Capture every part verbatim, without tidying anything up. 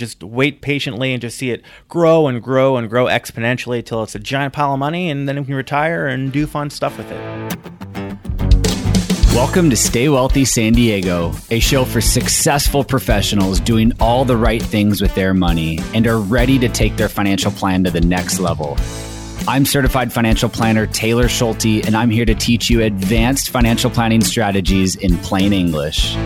Just wait patiently and just see it grow and grow and grow exponentially till it's a giant pile of money, and then you can retire and do fun stuff with it. Welcome to Stay Wealthy San Diego, a show for successful professionals doing all the right things with their money and are ready to take their financial plan to the next level. I'm certified financial planner Taylor Schulte, and I'm here to teach you advanced financial planning strategies in plain English.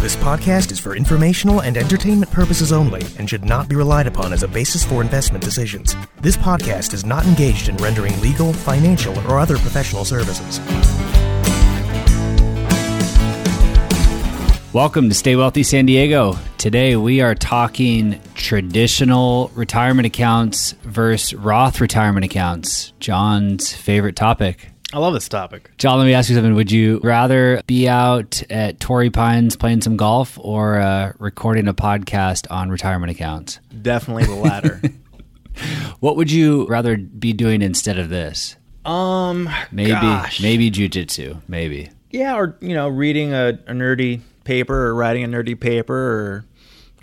This podcast is for informational and entertainment purposes only and should not be relied upon as a basis for investment decisions. This podcast is not engaged in rendering legal, financial, or other professional services. Welcome to Stay Wealthy San Diego. Today we are talking traditional retirement accounts versus Roth retirement accounts, John's favorite topic. I love this topic. John, let me ask you something. Would you rather be out at Torrey Pines playing some golf or uh, recording a podcast on retirement accounts? Definitely the latter. What would you rather be doing instead of this? Um, maybe, gosh. maybe jujitsu, maybe. Yeah, or you know, reading a, a nerdy paper or writing a nerdy paper or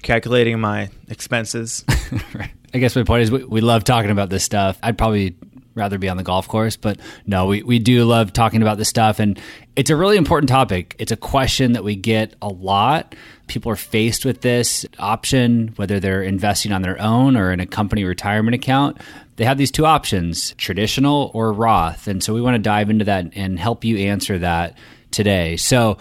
calculating my expenses. Right. I guess my point is we, we love talking about this stuff. I'd probably rather be on the golf course, but no, we, we do love talking about this stuff. And it's a really important topic. It's a question that we get a lot. People are faced with this option, whether they're investing on their own or in a company retirement account. They have these two options, traditional or Roth. And so we want to dive into that and help you answer that today. So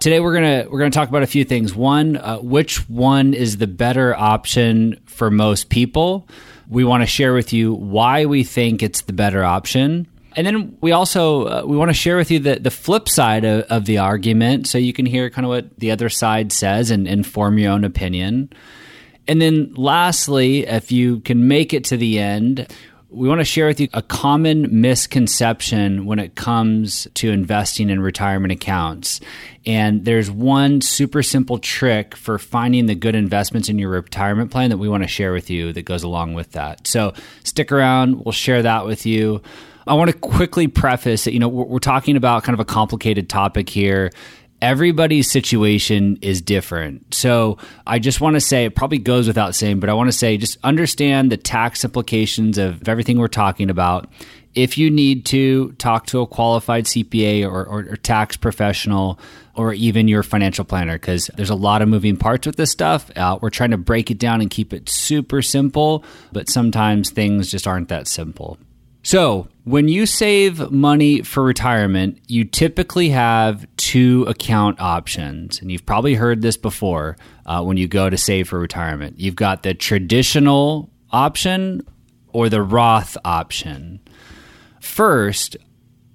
today we're going to we're going to talk about a few things. One, uh, which one is the better option for most people? We want to share with you why we think it's the better option. And then we also, uh, we want to share with you the, the flip side of, of the argument so you can hear kind of what the other side says and, and form your own opinion. And then lastly, if you can make it to the end, we want to share with you a common misconception when it comes to investing in retirement accounts. And there's one super simple trick for finding the good investments in your retirement plan that we want to share with you that goes along with that. So stick around. We'll share that with you. I want to quickly preface that, you know, we're talking about kind of a complicated topic here. Everybody's situation is different. So I just want to say, it probably goes without saying, but I want to say just understand the tax implications of everything we're talking about. If you need to, talk to a qualified C P A or, or, or tax professional or even your financial planner, because there's a lot of moving parts with this stuff. Uh, we're trying to break it down and keep it super simple, but sometimes things just aren't that simple. So when you save money for retirement, you typically have two account options. And you've probably heard this before uh, when you go to save for retirement. You've got the traditional option or the Roth option. First,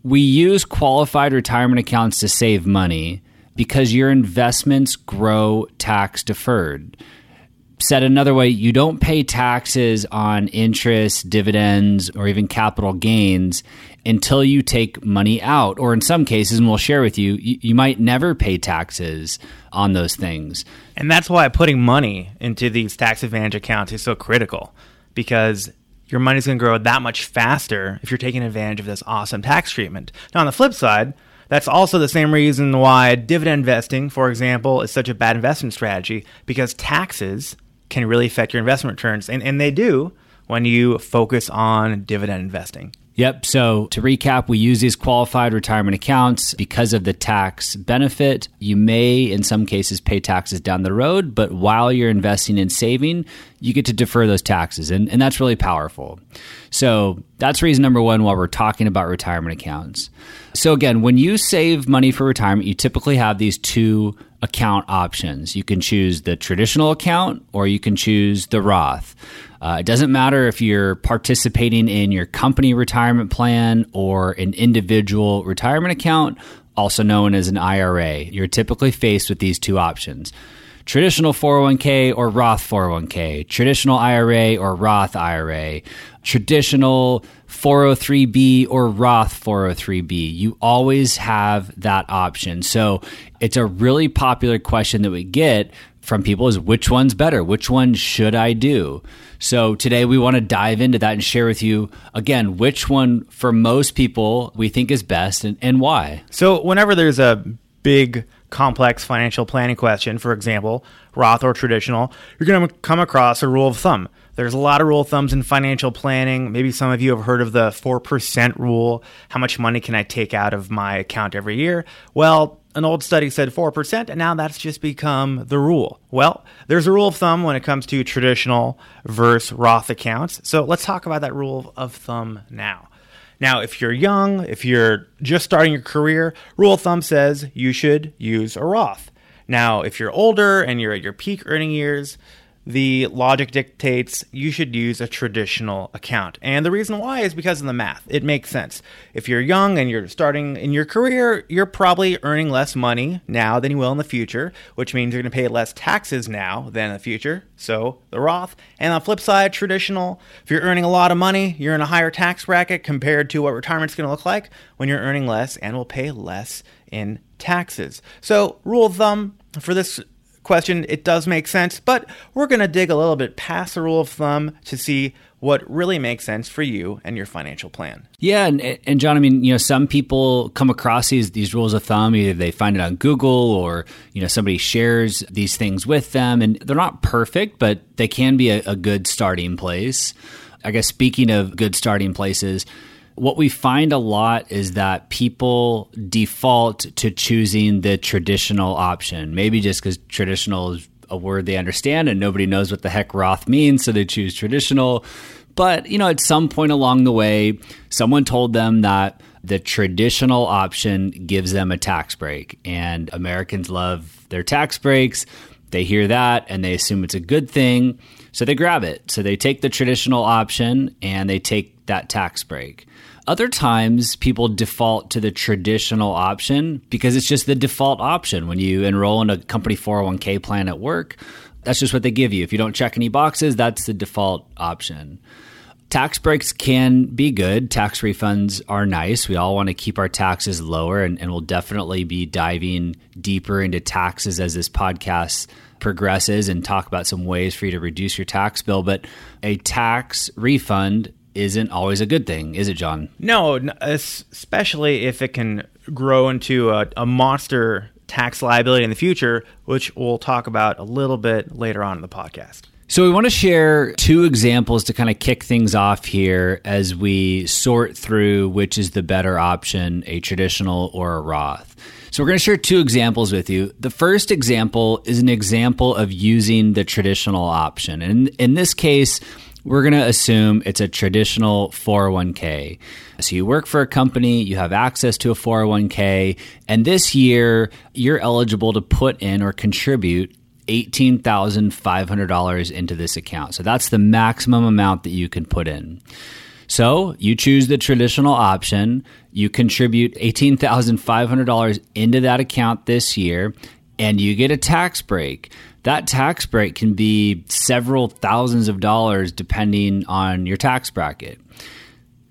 we use qualified retirement accounts to save money because your investments grow tax deferred. Said another way, you don't pay taxes on interest, dividends, or even capital gains until you take money out. Or in some cases, and we'll share with you, you, you might never pay taxes on those things. And that's why putting money into these tax advantage accounts is so critical, because your money's going to grow that much faster if you're taking advantage of this awesome tax treatment. Now, on the flip side, that's also the same reason why dividend investing, for example, is such a bad investment strategy, because taxes can really affect your investment returns. And, and they do when you focus on dividend investing. Yep. So to recap, we use these qualified retirement accounts because of the tax benefit. You may, in some cases, pay taxes down the road, but while you're investing and saving, you get to defer those taxes. And, and that's really powerful. So that's reason number one while we're talking about retirement accounts. So again, when you save money for retirement, you typically have these two account options. You can choose the traditional account or you can choose the Roth. Uh, it doesn't matter if you're participating in your company retirement plan or an individual retirement account, also known as an I R A. You're typically faced with these two options: traditional four oh one k or Roth four oh one k, traditional I R A or Roth I R A, traditional four oh three b or Roth four oh three b. You always have that option. So it's a really popular question that we get from people is, which one's better? Which one should I do? So today we want to dive into that and share with you, again, which one for most people we think is best and, and why. So whenever there's a big, complex financial planning question, for example, Roth or traditional, you're going to come across a rule of thumb. There's a lot of rule of thumbs in financial planning. Maybe some of you have heard of the four percent rule. How much money can I take out of my account every year? Well, an old study said four percent, and now that's just become the rule. Well, there's a rule of thumb when it comes to traditional versus Roth accounts. So let's talk about that rule of thumb now. Now, if you're young, if you're just starting your career, rule of thumb says you should use a Roth. Now, if you're older and you're at your peak earning years, the logic dictates you should use a traditional account. And the reason why is because of the math. It makes sense. If you're young and you're starting in your career, you're probably earning less money now than you will in the future, which means you're going to pay less taxes now than in the future. So the Roth. And on the flip side, traditional, if you're earning a lot of money, you're in a higher tax bracket compared to what retirement's going to look like when you're earning less and will pay less in taxes. So rule of thumb for this question, it does make sense, but we're going to dig a little bit past the rule of thumb to see what really makes sense for you and your financial plan. Yeah, and, and John, I mean, you know, some people come across these these rules of thumb, either they find it on Google or, you know, somebody shares these things with them, and they're not perfect, but they can be a, a good starting place. I guess speaking of good starting places, what we find a lot is that people default to choosing the traditional option, maybe just because traditional is a word they understand and nobody knows what the heck Roth means, so they choose traditional. But, you know, at some point along the way, someone told them that the traditional option gives them a tax break, and Americans love their tax breaks. They hear that and they assume it's a good thing, so they grab it. So they take the traditional option and they take that tax break. Other times, people default to the traditional option because it's just the default option. When you enroll in a company four oh one k plan at work, that's just what they give you. If you don't check any boxes, that's the default option. Tax breaks can be good. Tax refunds are nice. We all want to keep our taxes lower, and, and we'll definitely be diving deeper into taxes as this podcast progresses and talk about some ways for you to reduce your tax bill. But a tax refund isn't always a good thing, is it, John? No, especially if it can grow into a, a monster tax liability in the future, which we'll talk about a little bit later on in the podcast. So we want to share two examples to kind of kick things off here as we sort through which is the better option, a traditional or a Roth. So we're going to share two examples with you. The first example is an example of using the traditional option. And in this case, we're going to assume it's a traditional four oh one k. So you work for a company, you have access to a four oh one k, and this year you're eligible to put in or contribute eighteen thousand five hundred dollars into this account. So that's the maximum amount that you can put in. So you choose the traditional option, you contribute eighteen thousand five hundred dollars into that account this year, and you get a tax break. That tax break can be several thousands of dollars depending on your tax bracket.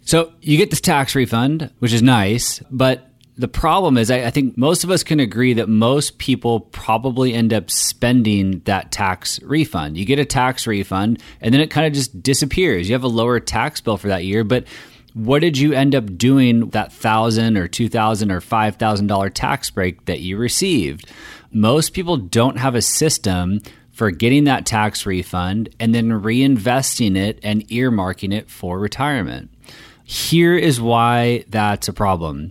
So you get this tax refund, which is nice, but the problem is I, I think most of us can agree that most people probably end up spending that tax refund. You get a tax refund and then it kind of just disappears. You have a lower tax bill for that year, but what did you end up doing that one thousand dollars or two thousand dollars or five thousand dollars tax break that you received? Most people don't have a system for getting that tax refund and then reinvesting it and earmarking it for retirement. Here is why that's a problem.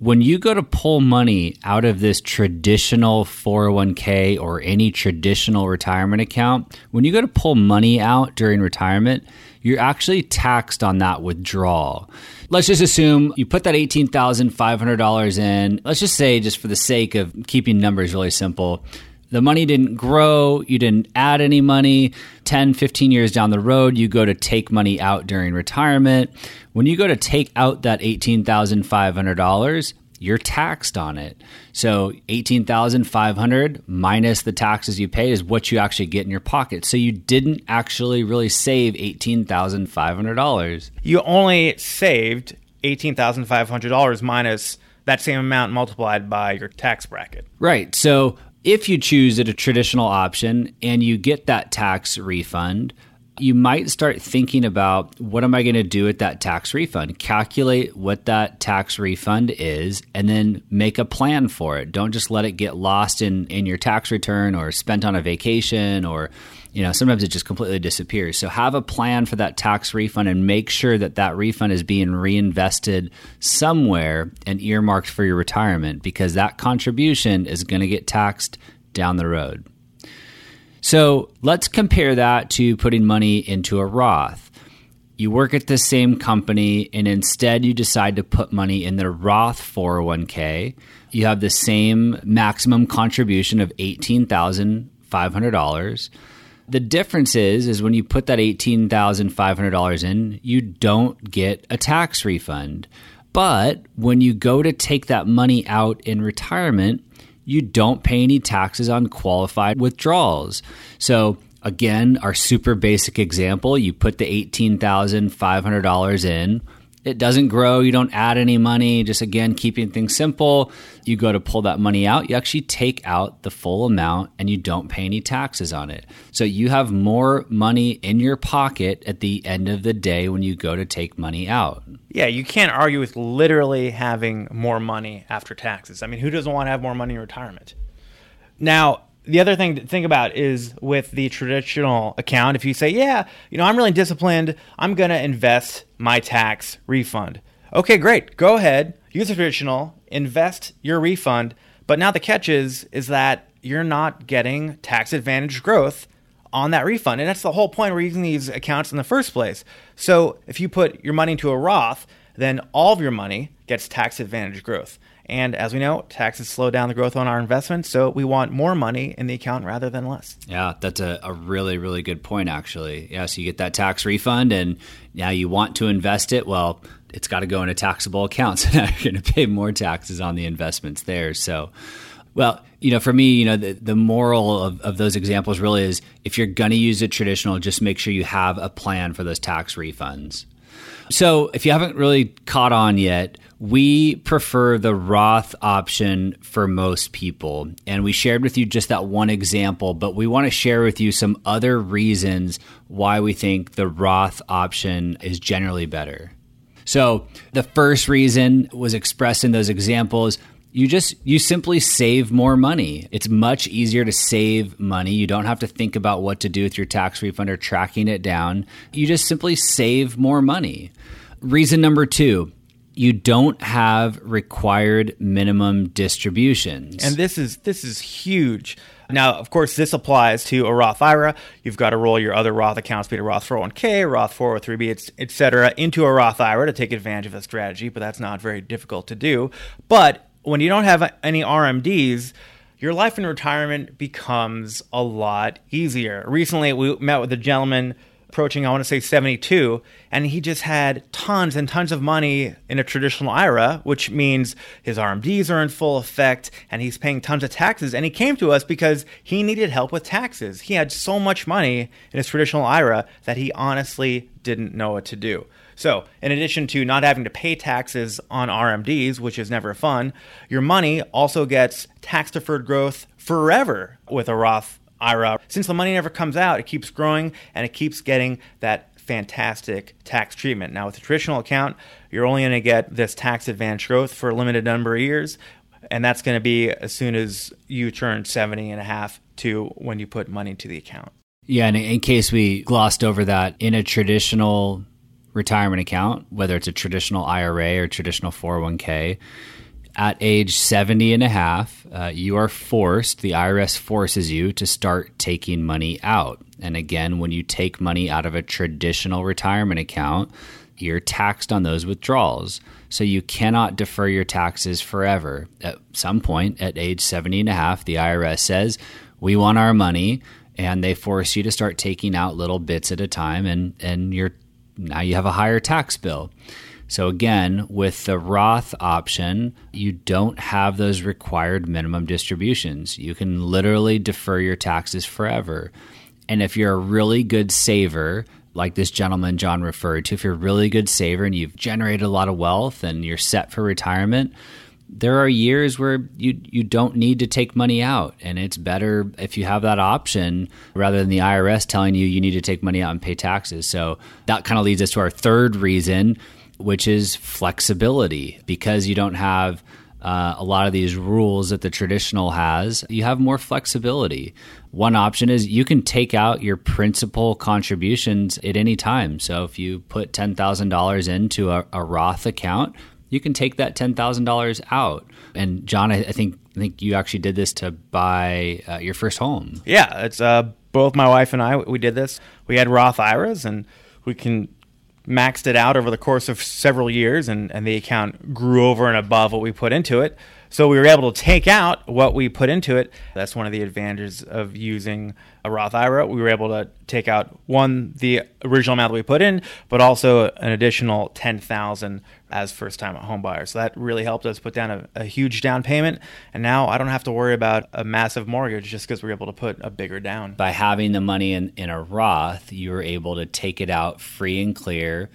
When you go to pull money out of this traditional four oh one k or any traditional retirement account, when you go to pull money out during retirement, you're actually taxed on that withdrawal. Let's just assume you put that eighteen thousand five hundred dollars in. Let's just say, just for the sake of keeping numbers really simple, the money didn't grow, you didn't add any money. ten, fifteen years down the road, you go to take money out during retirement. When you go to take out that eighteen thousand five hundred dollars, you're taxed on it. So eighteen thousand five hundred dollars minus the taxes you pay is what you actually get in your pocket. So you didn't actually really save eighteen thousand five hundred dollars. You only saved eighteen thousand five hundred dollars minus that same amount multiplied by your tax bracket. Right. So if you choose a traditional option and you get that tax refund, you might start thinking about, what am I going to do with that tax refund? Calculate what that tax refund is and then make a plan for it. Don't just let it get lost in, in your tax return or spent on a vacation, or, you know, sometimes it just completely disappears. So have a plan for that tax refund and make sure that that refund is being reinvested somewhere and earmarked for your retirement, because that contribution is going to get taxed down the road. So let's compare that to putting money into a Roth. You work at the same company, and instead you decide to put money in the Roth four oh one k. You have the same maximum contribution of eighteen thousand five hundred dollars. The difference is, is when you put that eighteen thousand five hundred dollars in, you don't get a tax refund. But when you go to take that money out in retirement, you don't pay any taxes on qualified withdrawals. So again, our super basic example, you put the eighteen thousand five hundred dollars in, it doesn't grow, you don't add any money, just again, keeping things simple. You go to pull that money out, you actually take out the full amount and you don't pay any taxes on it. So you have more money in your pocket at the end of the day when you go to take money out. Yeah, you can't argue with literally having more money after taxes. I mean, who doesn't want to have more money in retirement? Now, the other thing to think about is with the traditional account, if you say, yeah, you know, I'm really disciplined, I'm going to invest my tax refund. Okay, great. Go ahead, use the traditional, invest your refund. But now the catch is, is that you're not getting tax advantage growth on that refund. And that's the whole point. We're using these accounts in the first place. So if you put your money into a Roth, then all of your money gets tax advantage growth. And as we know, taxes slow down the growth on our investments, so we want more money in the account rather than less. Yeah, that's a, a really, really good point, actually. Yeah, so you get that tax refund, and now you want to invest it. Well, it's got to go in a taxable account, so now you're going to pay more taxes on the investments there. So, well, you know, for me, you know, the, the moral of, of those examples really is, if you're going to use a traditional, just make sure you have a plan for those tax refunds. So if you haven't really caught on yet, we prefer the Roth option for most people. And we shared with you just that one example, but we want to share with you some other reasons why we think the Roth option is generally better. So the first reason was expressed in those examples. You just, you simply save more money. It's much easier to save money. You don't have to think about what to do with your tax refund or tracking it down. You just simply save more money. Reason number two, you don't have required minimum distributions. And this is this is huge. Now, of course, this applies to a Roth I R A. You've got to roll your other Roth accounts, be it a Roth four oh one k, Roth four oh three b, et cetera, into a Roth I R A to take advantage of the strategy, but that's not very difficult to do. But when you don't have any R M Ds, your life in retirement becomes a lot easier. Recently, we met with a gentleman approaching, I want to say seventy-two, and he just had tons and tons of money in a traditional I R A, which means his R M Ds are in full effect and he's paying tons of taxes. And he came to us because he needed help with taxes. He had so much money in his traditional I R A that he honestly didn't know what to do. So in addition to not having to pay taxes on R M Ds, which is never fun, your money also gets tax-deferred growth forever with a Roth I R A. Since the money never comes out, it keeps growing and it keeps getting that fantastic tax treatment. Now with a traditional account, you're only going to get this tax advantage growth for a limited number of years, and that's going to be as soon as you turn seventy and a half to when you put money to the account. Yeah, and in case we glossed over that, in a traditional retirement account, whether it's a traditional I R A or traditional four oh one k, at age seventy and a half, uh, you are forced, the I R S forces you to start taking money out. And again, when you take money out of a traditional retirement account, you're taxed on those withdrawals. So you cannot defer your taxes forever. At some point at age seventy and a half, the I R S says, we want our money, and they force you to start taking out little bits at a time, and, and you're now you have a higher tax bill. So again, with the Roth option, you don't have those required minimum distributions. You can literally defer your taxes forever. And if you're a really good saver, like this gentleman John referred to, if you're a really good saver and you've generated a lot of wealth and you're set for retirement, there are years where you you don't need to take money out, and it's better if you have that option rather than the I R S telling you you need to take money out and pay taxes. So that kind of leads us to our third reason, which is flexibility. Because you don't have uh, a lot of these rules that the traditional has, you have more flexibility. One option is you can take out your principal contributions at any time. So if you put ten thousand dollars into a, a Roth account, you can take that ten thousand dollars out. And John, I think I think you actually did this to buy uh, your first home. Yeah, it's uh, both my wife and I, we did this. We had Roth I R As, and we can maxed it out over the course of several years, and, and the account grew over and above what we put into it. So we were able to take out what we put into it. That's one of the advantages of using a Roth I R A. We were able to take out, one, the original amount that we put in, but also an additional ten thousand dollars as first-time home buyers. So that really helped us put down a, a huge down payment. And now I don't have to worry about a massive mortgage just because we're able to put a bigger down. By having the money in, in a Roth, you were able to take it out free and clear,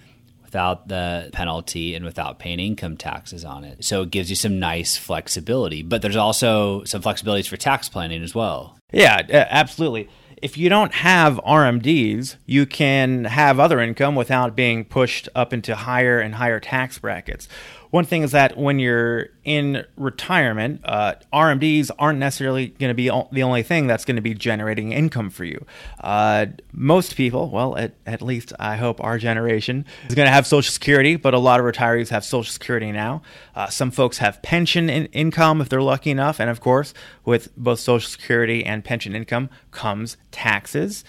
without the penalty and without paying income taxes on it. So it gives you some nice flexibility, but there's also some flexibilities for tax planning as well. Yeah, absolutely. If you don't have R M Ds, you can have other income without being pushed up into higher and higher tax brackets. One thing is that when you're in retirement, uh, R M Ds aren't necessarily going to be o- the only thing that's going to be generating income for you. Uh, most people, well, at, at least I hope our generation, is going to have Social Security, but a lot of retirees have Social Security now. Uh, some folks have pension in- income if they're lucky enough. And of course, with both Social Security and pension income comes taxes.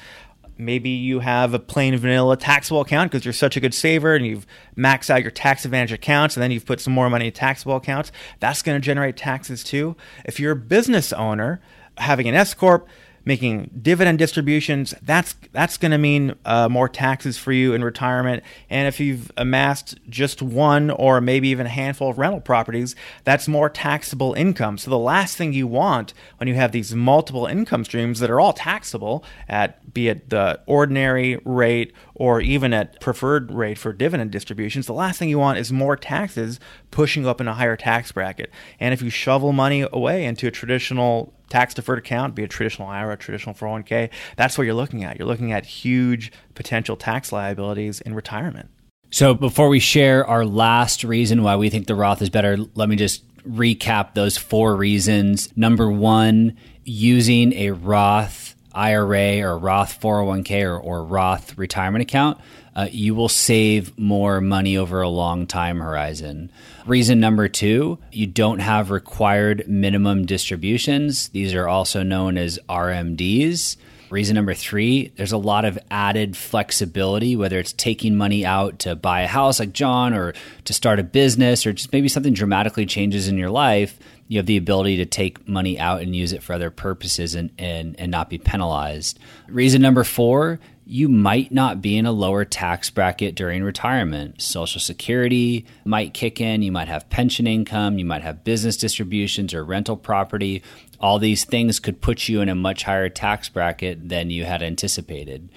Maybe you have a plain vanilla taxable account because you're such a good saver and you've maxed out your tax advantage accounts, and then you've put some more money in taxable accounts. That's going to generate taxes too. If you're a business owner, having an S-corp, making dividend distributions, that's that's going to mean uh, more taxes for you in retirement. And if you've amassed just one or maybe even a handful of rental properties, that's more taxable income. So the last thing you want when you have these multiple income streams that are all taxable at, be it the ordinary rate or even at preferred rate for dividend distributions, the last thing you want is more taxes pushing up in a higher tax bracket. And if you shovel money away into a traditional tax-deferred account, be a traditional I R A, traditional four oh one k, that's what you're looking at. You're looking at huge potential tax liabilities in retirement. So before we share our last reason why we think the Roth is better, let me just recap those four reasons. Number one, using a Roth I R A or Roth four oh one k or, or Roth retirement account, uh, you will save more money over a long time horizon. Reason number two, you don't have required minimum distributions. These are also known as R M Ds. Reason number three, there's a lot of added flexibility, whether it's taking money out to buy a house like John or to start a business or just maybe something dramatically changes in your life. You have the ability to take money out and use it for other purposes and, and, and not be penalized. Reason number four, you might not be in a lower tax bracket during retirement. Social Security might kick in. You might have pension income. You might have business distributions or rental property. All these things could put you in a much higher tax bracket than you had anticipated.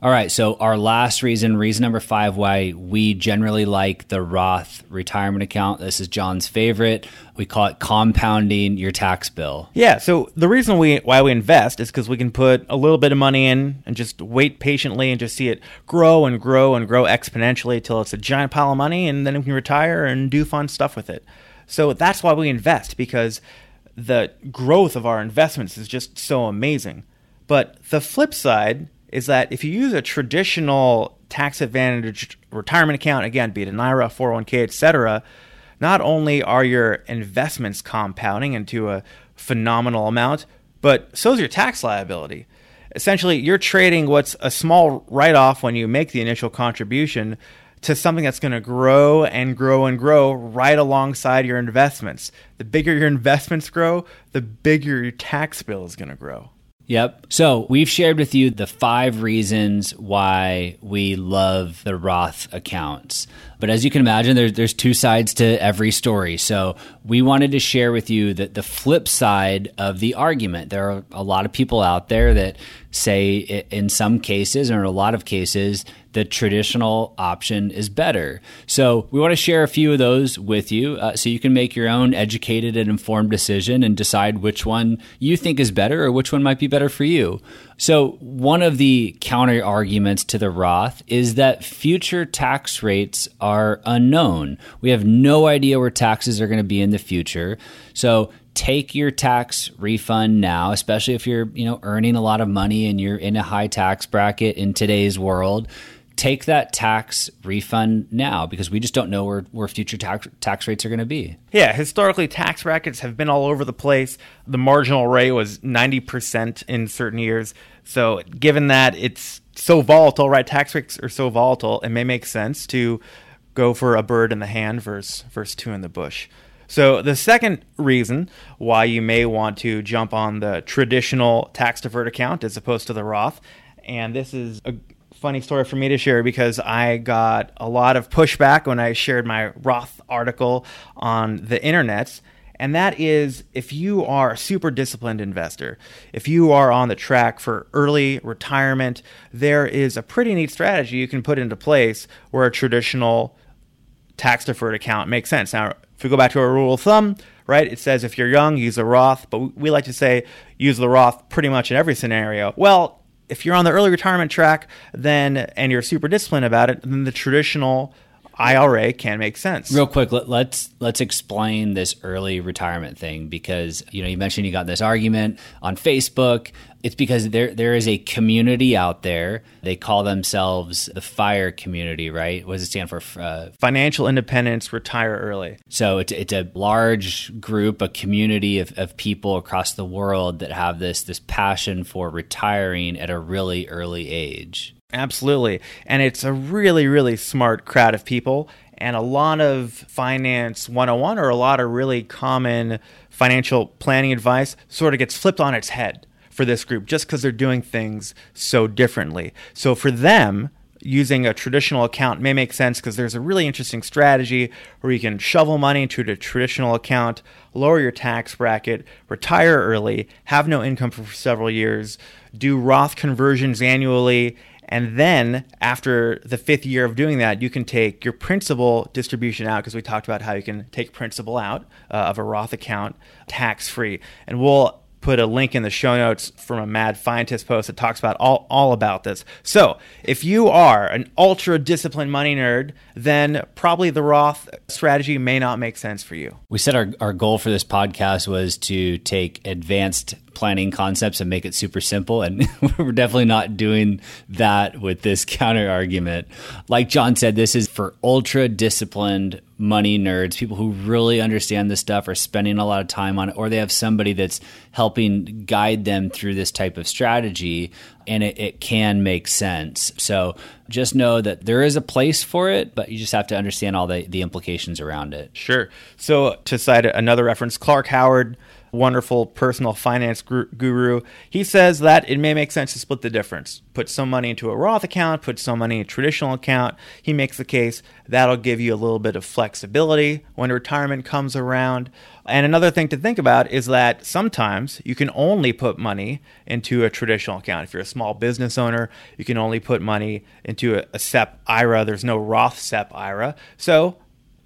All right, so our last reason, reason number five, why we generally like the Roth retirement account. This is John's favorite. We call it compounding your tax bill. Yeah, so the reason we why we invest is because we can put a little bit of money in and just wait patiently and just see it grow and grow and grow exponentially till it's a giant pile of money, and then we can retire and do fun stuff with it. So that's why we invest, because the growth of our investments is just so amazing. But the flip side is that if you use a traditional tax advantage retirement account, again, be it an I R A, four oh one k, et cetera, not only are your investments compounding into a phenomenal amount, but so is your tax liability. Essentially, you're trading what's a small write-off when you make the initial contribution to something that's going to grow and grow and grow right alongside your investments. The bigger your investments grow, the bigger your tax bill is going to grow. Yep. So we've shared with you the five reasons why we love the Roth accounts. But as you can imagine, there, there's two sides to every story. So we wanted to share with you that the flip side of the argument. There are a lot of people out there that say in some cases, or in a lot of cases, the traditional option is better. So we want to share a few of those with you uh, so you can make your own educated and informed decision and decide which one you think is better or which one might be better for you. So one of the counter arguments to the Roth is that future tax rates are unknown. We have no idea where taxes are going to be in the future. So take your tax refund now, especially if you're, you know, earning a lot of money and you're in a high tax bracket in today's world. Take that tax refund now, because we just don't know where, where future tax tax rates are going to be. Yeah, historically, tax brackets have been all over the place. The marginal rate was ninety percent in certain years. So given that it's so volatile, right, tax rates are so volatile, it may make sense to go for a bird in the hand versus, versus two in the bush. So the second reason why you may want to jump on the traditional tax-deferred account as opposed to the Roth, and this is a funny story for me to share because I got a lot of pushback when I shared my Roth article on the internet, and that is if you are a super disciplined investor, if you are on the track for early retirement, there is a pretty neat strategy you can put into place where a traditional tax-deferred account makes sense. Now, if we go back to our rule of thumb, right, it says if you're young, use a Roth, but we like to say use the Roth pretty much in every scenario. Well, if you're on the early retirement track then and you're super disciplined about it, then the traditional I R A can make sense. Real quick, let, let's let's explain this early retirement thing because, you know, you mentioned you got this argument on Facebook. It's because there there is a community out there. They call themselves the FIRE community, right? What does it stand for? Uh, Financial Independence, Retire Early. So it's it's a large group, a community of, of people across the world that have this this passion for retiring at a really early age. Absolutely. And it's a really, really smart crowd of people. And a lot of finance one oh one or a lot of really common financial planning advice sort of gets flipped on its head for this group just because they're doing things so differently. So for them, using a traditional account may make sense because there's a really interesting strategy where you can shovel money into the traditional account, lower your tax bracket, retire early, have no income for several years, do Roth conversions annually. And then after the fifth year of doing that, you can take your principal distribution out because we talked about how you can take principal out uh, of a Roth account tax-free. And we'll put a link in the show notes from a Mad Scientist post that talks about all, all about this. So if you are an ultra-disciplined money nerd, then probably the Roth strategy may not make sense for you. We said our, our goal for this podcast was to take advanced planning concepts and make it super simple. And we're definitely not doing that with this counter argument. Like John said, this is for ultra disciplined money nerds, people who really understand this stuff, are spending a lot of time on it, or they have somebody that's helping guide them through this type of strategy. And it, it can make sense. So just know that there is a place for it, but you just have to understand all the, the implications around it. Sure. So to cite another reference, Clark Howard, wonderful personal finance guru, he says that it may make sense to split the difference. Put some money into a Roth account, put some money in a traditional account. He makes the case that'll give you a little bit of flexibility when retirement comes around. And another thing to think about is that sometimes you can only put money into a traditional account. If you're a small business owner, you can only put money into a, a SEP I R A. There's no Roth SEP I R A. So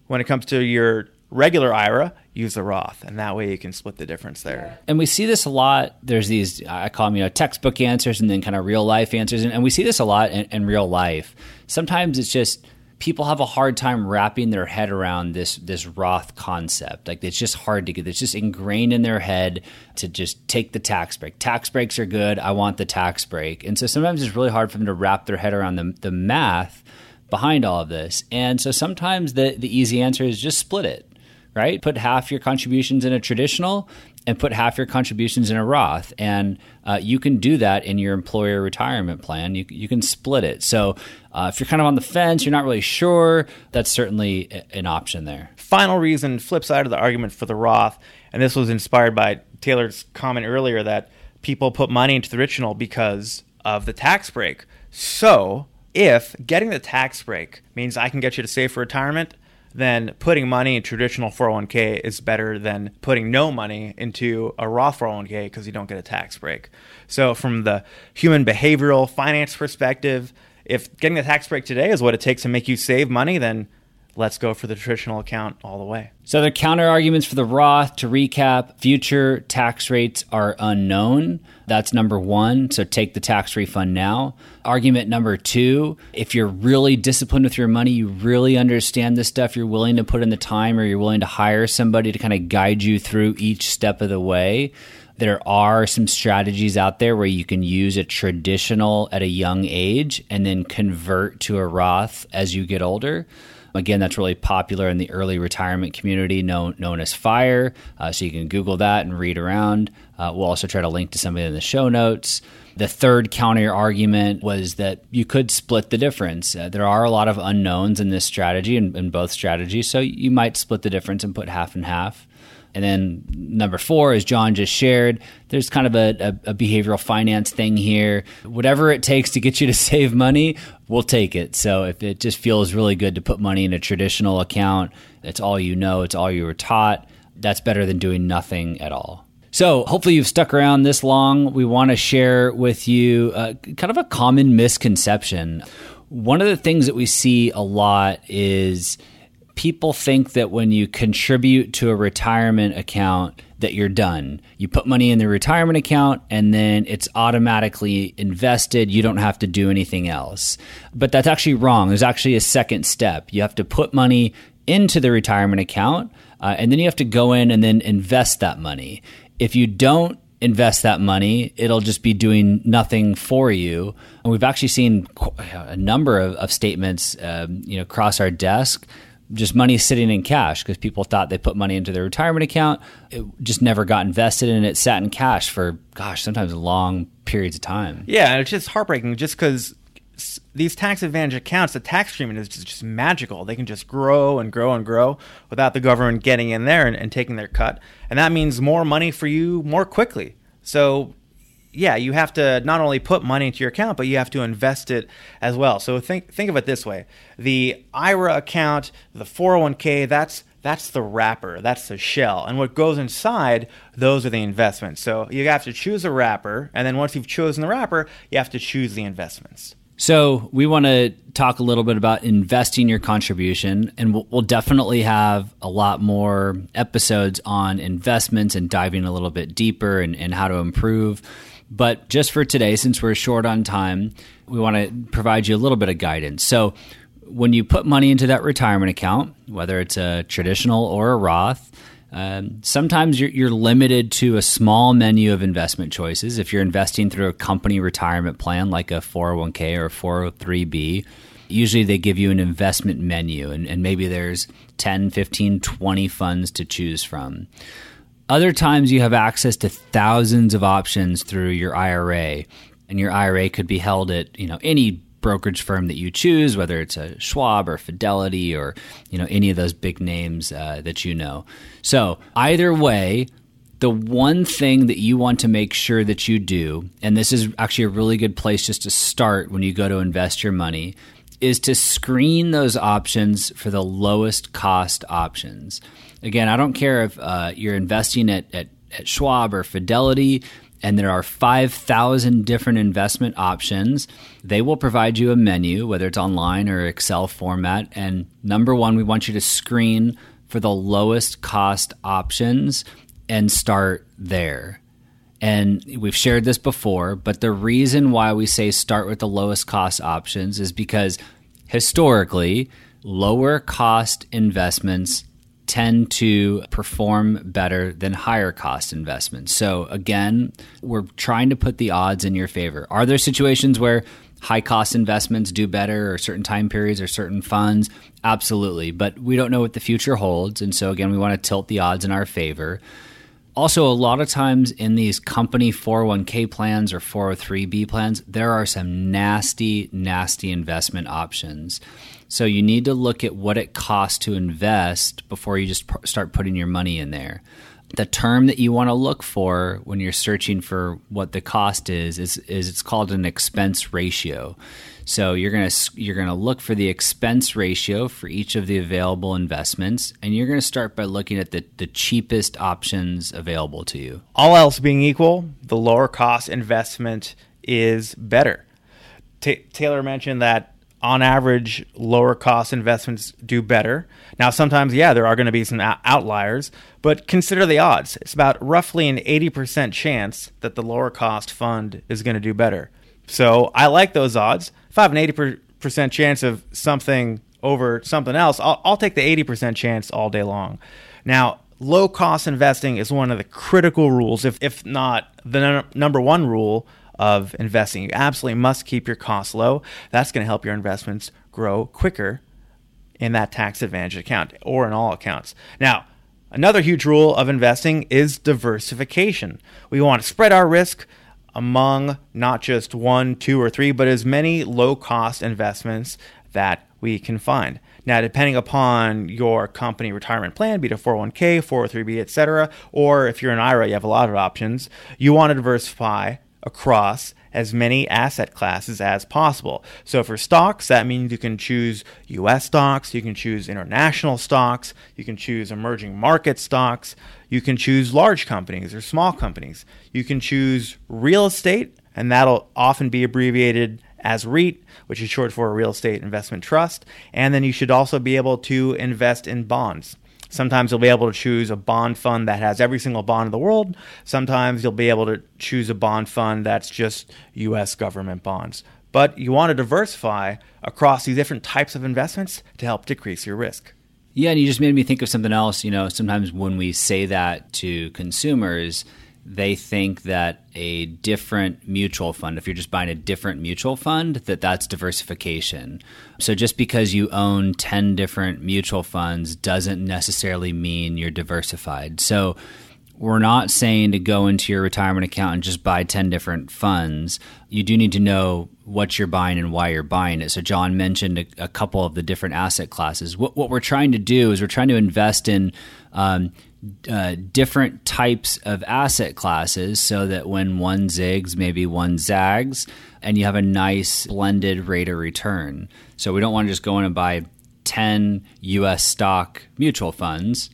when it comes to your regular I R A, use a Roth, and that way you can split the difference there. And we see this a lot. There's these, I call them, you know, textbook answers and then kind of real life answers. And, and we see this a lot in, in real life. Sometimes it's just people have a hard time wrapping their head around this this Roth concept. Like it's just hard to get, it's just ingrained in their head to just take the tax break. Tax breaks are good. I want the tax break. And so sometimes it's really hard for them to wrap their head around the, the math behind all of this. And so sometimes the, the easy answer is just split it, right? Put half your contributions in a traditional and put half your contributions in a Roth. And uh, you can do that in your employer retirement plan. You, you can split it. So uh, if you're kind of on the fence, you're not really sure, that's certainly a- an option there. Final reason, flip side of the argument for the Roth, and this was inspired by Taylor's comment earlier that people put money into the traditional because of the tax break. So if getting the tax break means I can get you to save for retirement, then putting money in traditional four oh one k is better than putting no money into a Roth four oh one k because you don't get a tax break. So from the human behavioral finance perspective, if getting the tax break today is what it takes to make you save money, then let's go for the traditional account all the way. So the counter arguments for the Roth, to recap, future tax rates are unknown. That's number one. So take the tax refund now. Argument number two, if you're really disciplined with your money, you really understand this stuff, you're willing to put in the time or you're willing to hire somebody to kind of guide you through each step of the way, there are some strategies out there where you can use a traditional at a young age and then convert to a Roth as you get older. Again, that's really popular in the early retirement community known, known as FIRE. Uh, so you can Google that and read around. Uh, we'll also try to link to something in the show notes. The third counter argument was that you could split the difference. Uh, there are a lot of unknowns in this strategy and in, in both strategies. So you might split the difference and put half and half. And then number four, as John just shared, there's kind of a, a, a behavioral finance thing here. Whatever it takes to get you to save money, we'll take it. So if it just feels really good to put money in a traditional account, it's all you know, it's all you were taught, that's better than doing nothing at all. So hopefully you've stuck around this long. We want to share with you uh, kind of a common misconception. One of the things that we see a lot is people think that when you contribute to a retirement account that you're done. You put money in the retirement account and then it's automatically invested. You don't have to do anything else. But that's actually wrong. There's actually a second step. You have to put money into the retirement account uh, and then you have to go in and then invest that money. If you don't invest that money, it'll just be doing nothing for you. And we've actually seen a number of, of statements uh, you know, cross our desk, just money sitting in cash because people thought they put money into their retirement account. It just never got invested and it sat in cash for, gosh, sometimes long periods of time. Yeah, and it's just heartbreaking just because these tax advantage accounts, the tax treatment is just, just magical. They can just grow and grow and grow without the government getting in there and, and taking their cut. And that means more money for you more quickly. So yeah, you have to not only put money into your account, but you have to invest it as well. So think think of it this way. The I R A account, the four oh one k, that's that's the wrapper, that's the shell. And what goes inside, those are the investments. So you have to choose a wrapper, and then once you've chosen the wrapper, you have to choose the investments. So we want to talk a little bit about investing your contribution, and we'll, we'll definitely have a lot more episodes on investments and diving a little bit deeper and, and how to improve. But just for today, since we're short on time, we want to provide you a little bit of guidance. So when you put money into that retirement account, whether it's a traditional or a Roth, um, sometimes you're, you're limited to a small menu of investment choices. If you're investing through a company retirement plan like a four oh one k or a four oh three b, usually they give you an investment menu, and, and maybe there's ten, fifteen, twenty funds to choose from. Other times you have access to thousands of options through your I R A, and your I R A could be held at, you know, any brokerage firm that you choose, whether it's a Schwab or Fidelity or, you know, any of those big names uh, that you know. So either way, the one thing that you want to make sure that you do, and this is actually a really good place just to start when you go to invest your money, is to screen those options for the lowest cost options. Again, I don't care if uh, you're investing at, at, at Schwab or Fidelity, and there are five thousand different investment options. They will provide you a menu, whether it's online or Excel format. And number one, we want you to screen for the lowest cost options and start there. And we've shared this before, but the reason why we say start with the lowest cost options is because historically, lower cost investments tend to perform better than higher cost investments. So again, we're trying to put the odds in your favor. Are there situations where high cost investments do better or certain time periods or certain funds? Absolutely, but we don't know what the future holds. And so again, we want to tilt the odds in our favor. Also, a lot of times in these company four oh one k plans or four oh three b plans, there are some nasty, nasty investment options. So you need to look at what it costs to invest before you just start putting your money in there. the term that you want to look for when you're searching for what the cost is, is, is it's called an expense ratio. So you're going to you're going to look for the expense ratio for each of the available investments, and you're going to start by looking at the, the cheapest options available to you. All else being equal, the lower cost investment is better. Ta- Taylor mentioned that on average, lower cost investments do better. Now, sometimes, yeah, there are going to be some outliers, but consider the odds. It's about roughly an eighty percent chance that the lower cost fund is going to do better. So I like those odds. If I have an eighty percent chance of something over something else, I'll, I'll take the eighty percent chance all day long. Now, low cost investing is one of the critical rules, if, if not the num- number one rule of investing. You absolutely must keep your costs low. That's going to help your investments grow quicker in that tax advantage account or in all accounts. Now, another huge rule of investing is diversification. We want to spread our risk among not just one, two, or three, but as many low-cost investments that we can find. Now, depending upon your company retirement plan, be it a four oh one k, four oh three b, et cetera, or if you're an I R A, you have a lot of options, you want to diversify across as many asset classes as possible. So for stocks, that means you can choose U S stocks, you can choose international stocks, you can choose emerging market stocks, you can choose large companies or small companies. You can choose real estate, and that'll often be abbreviated as REIT, which is short for Real Estate Investment Trust. And then you should also be able to invest in bonds. Sometimes you'll be able to choose a bond fund that has every single bond in the world. Sometimes you'll be able to choose a bond fund that's just U S government bonds. But you want to diversify across these different types of investments to help decrease your risk. Yeah, and you just made me think of something else. You know, sometimes when we say that to consumers, they think that a different mutual fund, if you're just buying a different mutual fund, that that's diversification. So just because you own ten different mutual funds doesn't necessarily mean you're diversified. So we're not saying to go into your retirement account and just buy ten different funds. You do need to know what you're buying and why you're buying it. So John mentioned a, a couple of the different asset classes. What, what we're trying to do is we're trying to invest in um, Uh, different types of asset classes so that when one zigs, maybe one zags, and you have a nice blended rate of return. So we don't want to just go in and buy ten U S stock mutual funds,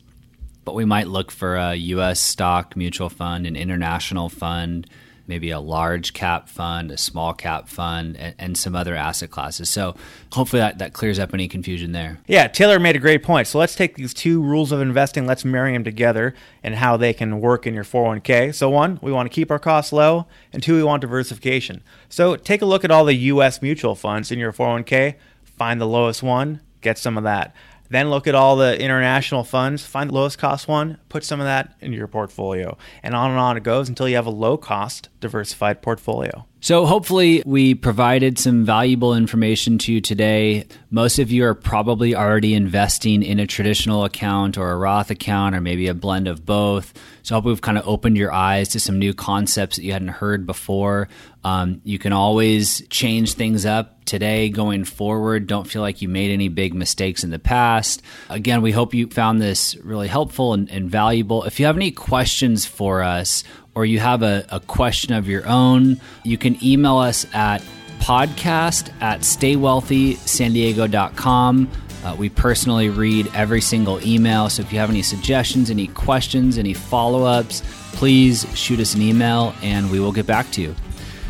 but we might look for a U S stock mutual fund, an international fund, maybe a large cap fund, a small cap fund, and, and some other asset classes. So hopefully that, that clears up any confusion there. Yeah, Taylor made a great point. So let's take these two rules of investing, let's marry them together and how they can work in your four oh one k. So one, we want to keep our costs low, and two, we want diversification. So take a look at all the U S mutual funds in your four oh one k, find the lowest one, get some of that. Then look at all the international funds, find the lowest cost one, put some of that into your portfolio. And on and on it goes until you have a low-cost, diversified portfolio. So hopefully we provided some valuable information to you today. Most of you are probably already investing in a traditional account or a Roth account or maybe a blend of both. So I hope we've kind of opened your eyes to some new concepts that you hadn't heard before. Um, you can always change things up today going forward. Don't feel like you made any big mistakes in the past. Again, we hope you found this really helpful and, and valuable. If you have any questions for us, or you have a, a question of your own, you can email us at podcast at stay wealthy san diego dot com. Uh, we personally read every single email. So if you have any suggestions, any questions, any follow-ups, please shoot us an email and we will get back to you.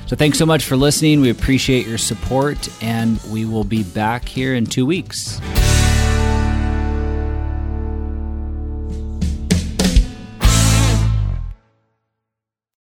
So thanks so much for listening. We appreciate your support and we will be back here in two weeks.